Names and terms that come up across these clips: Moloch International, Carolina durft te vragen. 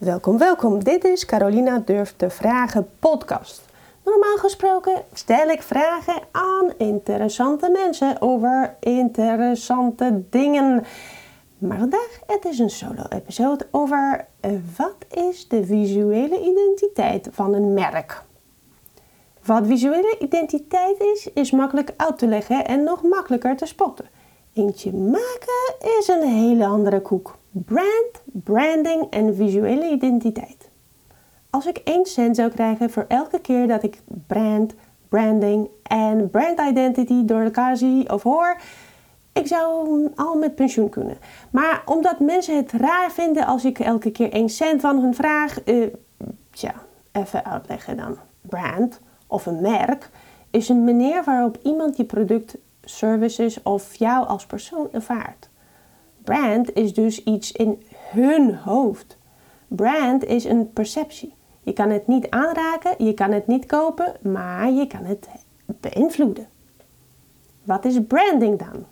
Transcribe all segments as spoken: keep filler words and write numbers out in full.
Welkom, welkom. Dit is Carolina durft te vragen podcast. Normaal gesproken stel ik vragen aan interessante mensen over interessante dingen. Maar vandaag, het is een solo-episode over uh, wat is de visuele identiteit van een merk? Wat visuele identiteit is, is makkelijk uit te leggen en nog makkelijker te spotten. Eentje maken is een hele andere koek. Brand, branding en visuele identiteit. Als ik één cent zou krijgen voor elke keer dat ik brand, branding en brand identity door elkaar zie of hoor, ik zou al met pensioen kunnen. Maar omdat mensen het raar vinden als ik elke keer één cent van hun vraag, uh, tja, even uitleggen dan. Brand of een merk is een manier waarop iemand je product, services of jou als persoon ervaart. Brand is dus iets in hun hoofd. Brand is een perceptie. Je kan het niet aanraken, je kan het niet kopen, maar je kan het beïnvloeden. Wat is branding dan?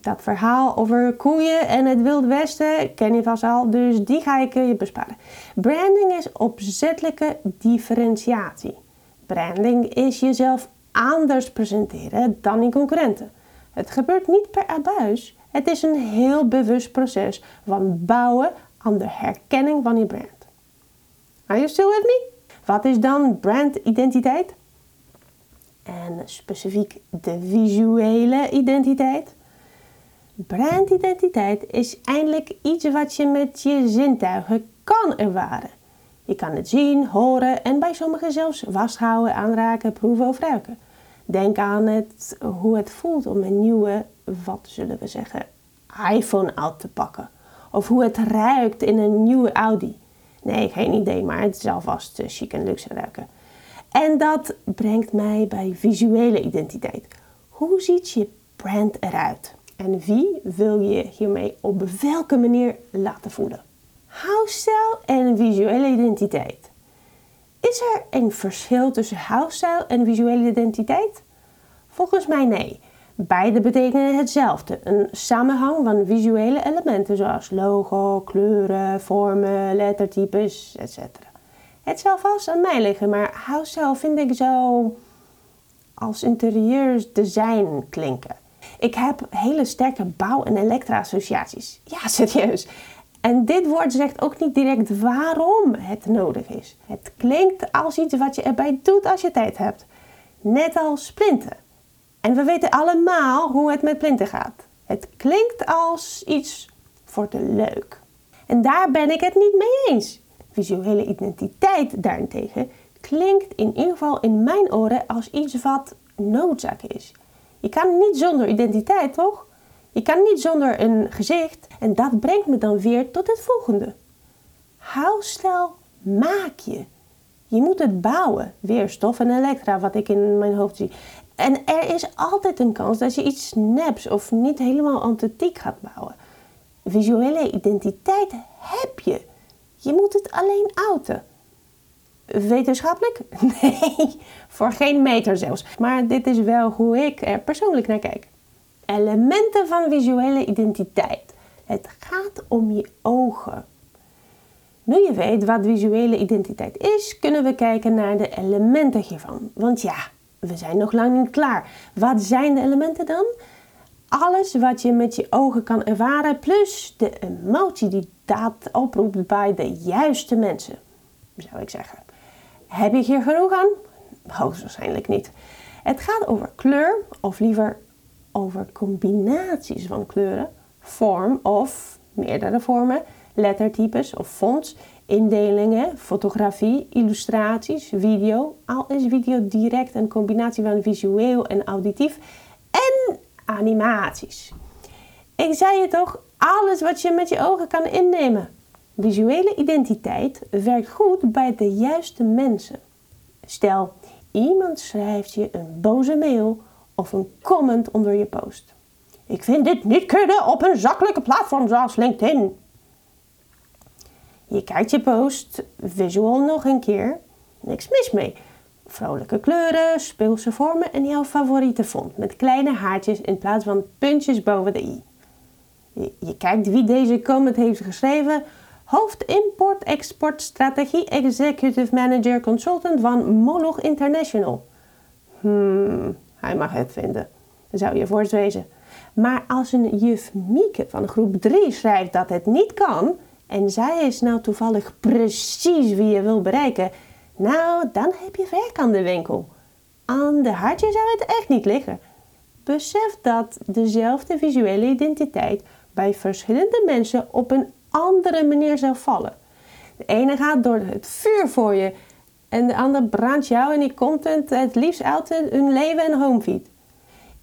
Dat verhaal over koeien en het Wild Westen ken je vast al, dus die ga ik je besparen. Branding is opzettelijke differentiatie. Branding is jezelf anders presenteren dan je concurrenten. Het gebeurt niet per abuis. Het is een heel bewust proces van bouwen aan de herkenning van je brand. Are you still with me? Wat is dan brandidentiteit? En specifiek de visuele identiteit. Brandidentiteit is eindelijk iets wat je met je zintuigen kan ervaren. Je kan het zien, horen en bij sommigen zelfs vasthouden, aanraken, proeven of ruiken. Denk aan het, hoe het voelt om een nieuwe, wat zullen we zeggen, iPhone uit te pakken. Of hoe het ruikt in een nieuwe Audi. Nee, geen idee, maar het zal vast uh, chic en luxe ruiken. En dat brengt mij bij visuele identiteit. Hoe ziet je brand eruit? En wie wil je hiermee op welke manier laten voelen? Housestyle en visuele identiteit. Is er een verschil tussen housestyle en visuele identiteit? Volgens mij nee. Beide betekenen hetzelfde. Een samenhang van visuele elementen zoals logo, kleuren, vormen, lettertypes, et cetera. Het zal vast aan mij liggen, maar housestyle vind ik zo als interieursdesign klinken. Ik heb hele sterke bouw- en elektra-associaties. Ja, serieus. En dit woord zegt ook niet direct waarom het nodig is. Het klinkt als iets wat je erbij doet als je tijd hebt. Net als plinten. En we weten allemaal hoe het met plinten gaat. Het klinkt als iets voor de leuk. En daar ben ik het niet mee eens. Visuele identiteit daarentegen klinkt in ieder geval in mijn oren als iets wat noodzaak is. Je kan niet zonder identiteit, toch? Je kan niet zonder een gezicht. En dat brengt me dan weer tot het volgende. Housestyle maak je. Je moet het bouwen. Weer stof en elektra, wat ik in mijn hoofd zie. En er is altijd een kans dat je iets neps of niet helemaal authentiek gaat bouwen. Visuele identiteit heb je. Je moet het alleen uiten. Wetenschappelijk? Nee, voor geen meter zelfs. Maar dit is wel hoe ik er persoonlijk naar kijk. Elementen van visuele identiteit. Het gaat om je ogen. Nu je weet wat visuele identiteit is, kunnen we kijken naar de elementen hiervan. Want ja, we zijn nog lang niet klaar. Wat zijn de elementen dan? Alles wat je met je ogen kan ervaren, plus de emotie die dat oproept bij de juiste mensen, zou ik zeggen. Heb je hier genoeg aan? Hoogstwaarschijnlijk niet. Het gaat over kleur, of liever over combinaties van kleuren, vorm of meerdere vormen, lettertypes of fonts, indelingen, fotografie, illustraties, video. Al is video direct een combinatie van visueel en auditief en animaties. Ik zei je toch, alles wat je met je ogen kan innemen. Visuele identiteit werkt goed bij de juiste mensen. Stel, iemand schrijft je een boze mail of een comment onder je post. Ik vind dit niet kunnen op een zakelijke platform zoals LinkedIn. Je kijkt je post, visual nog een keer, niks mis mee. Vrolijke kleuren, speelse vormen en jouw favoriete font met kleine haartjes in plaats van puntjes boven de i. Je kijkt wie deze comment heeft geschreven, hoofd import-export strategie executive manager consultant van Moloch International. Hmm, hij mag het vinden. Dat zou je voortwezen. Maar als een juf Mieke van groep drie schrijft dat het niet kan en zij is nou toevallig precies wie je wil bereiken, nou, dan heb je werk aan de winkel. Aan de hartje zou het echt niet liggen. Besef dat dezelfde visuele identiteit bij verschillende mensen op een andere manier zou vallen. De ene gaat door het vuur voor je en de ander brandt jou en die content het liefst uit hun leven en homefeed.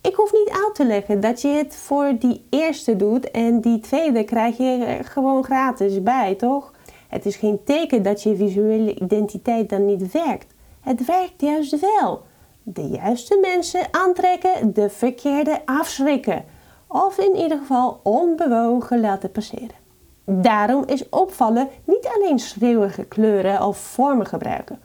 Ik hoef niet uit te leggen dat je het voor die eerste doet en die tweede krijg je er gewoon gratis bij, toch? Het is geen teken dat je visuele identiteit dan niet werkt. Het werkt juist wel. De juiste mensen aantrekken, de verkeerde afschrikken. Of in ieder geval onbewogen laten passeren. Daarom is opvallen niet alleen schreeuwige kleuren of vormen gebruiken.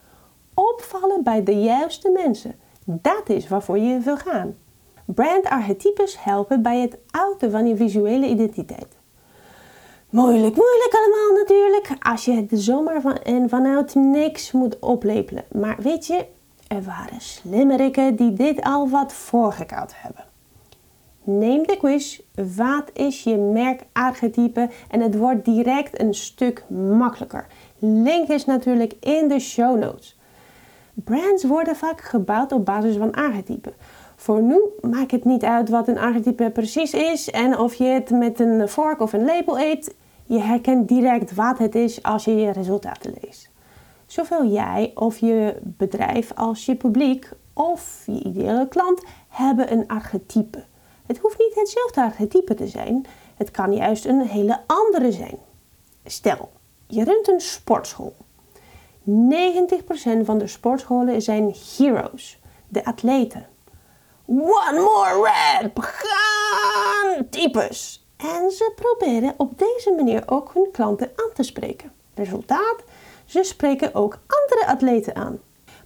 Opvallen bij de juiste mensen. Dat is waarvoor je wil gaan. Brandarchetypes helpen bij het uiten van je visuele identiteit. Moeilijk, moeilijk allemaal natuurlijk. Als je het zomaar van en vanuit niks moet oplepelen. Maar weet je, er waren slimmerikken die dit al wat voorgekoud hebben. Neem de quiz, wat is je merkarchetype? En het wordt direct een stuk makkelijker. Link is natuurlijk in de show notes. Brands worden vaak gebouwd op basis van archetypen. Voor nu maakt het niet uit wat een archetype precies is en of je het met een vork of een lepel eet. Je herkent direct wat het is als je je resultaten leest. Zowel jij of je bedrijf als je publiek of je ideale klant hebben een archetype. Het hoeft niet hetzelfde archetype te zijn. Het kan juist een hele andere zijn. Stel, je runt een sportschool. negentig procent van de sportscholen zijn heroes, de atleten. One more rep! Gaan types! En ze proberen op deze manier ook hun klanten aan te spreken. Resultaat, ze spreken ook andere atleten aan.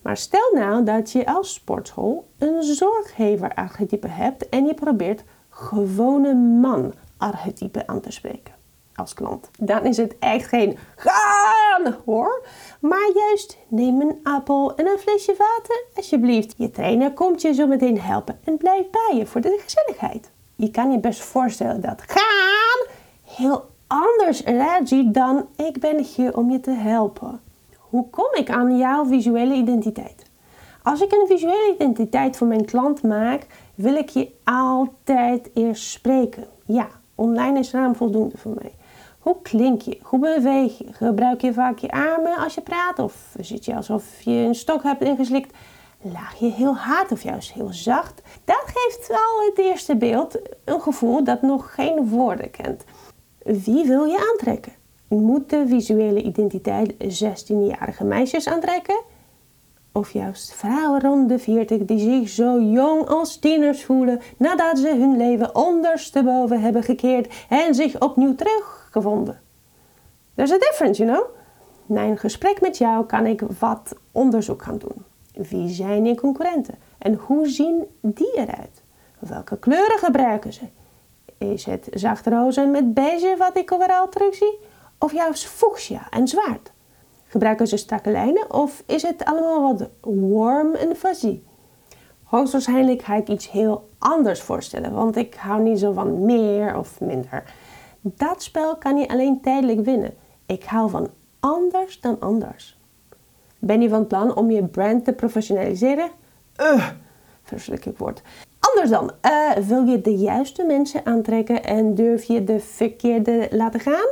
Maar stel nou dat je als sportschool een zorggever-archetype hebt en je probeert gewone man-archetype aan te spreken als klant. Dan is het echt geen gaan hoor, maar juist neem een appel en een flesje water alsjeblieft. Je trainer komt je zo meteen helpen en blijft bij je voor de gezelligheid. Je kan je best voorstellen dat gaan heel anders eruit ziet dan ik ben hier om je te helpen. Hoe kom ik aan jouw visuele identiteit? Als ik een visuele identiteit voor mijn klant maak, wil ik je altijd eerst spreken. Ja, online is ruim voldoende voor mij. Hoe klink je? Hoe beweeg je? Gebruik je vaak je armen als je praat? Of zit je alsof je een stok hebt ingeslikt? Laag je heel hard of juist heel zacht? Dat geeft al het eerste beeld een gevoel dat nog geen woorden kent. Wie wil je aantrekken? Moet de visuele identiteit zestienjarige meisjes aantrekken? Of juist vrouwen rond de veertig die zich zo jong als tieners voelen nadat ze hun leven ondersteboven hebben gekeerd en zich opnieuw teruggevonden? There's a difference, you know? Na een gesprek met jou kan ik wat onderzoek gaan doen. Wie zijn je concurrenten? En hoe zien die eruit? Welke kleuren gebruiken ze? Is het zacht roze met beige wat ik overal terug zie? Of juist fuchsia en zwaard? Gebruiken ze strakke lijnen of is het allemaal wat warm en fuzzy? Hoogstwaarschijnlijk ga ik iets heel anders voorstellen, want ik hou niet zo van meer of minder. Dat spel kan je alleen tijdelijk winnen. Ik hou van anders dan anders. Ben je van plan om je brand te professionaliseren? Ugh, verschrikkelijk woord. Anders dan, uh, wil je de juiste mensen aantrekken en durf je de verkeerde laten gaan?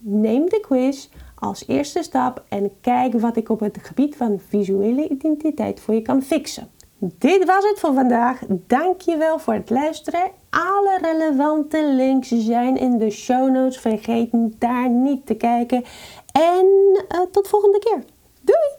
Neem de quiz als eerste stap en kijk wat ik op het gebied van visuele identiteit voor je kan fixen. Dit was het voor vandaag. Dankjewel voor het luisteren. Alle relevante links zijn in de show notes. Vergeet daar niet te kijken. En uh, tot volgende keer. Doei!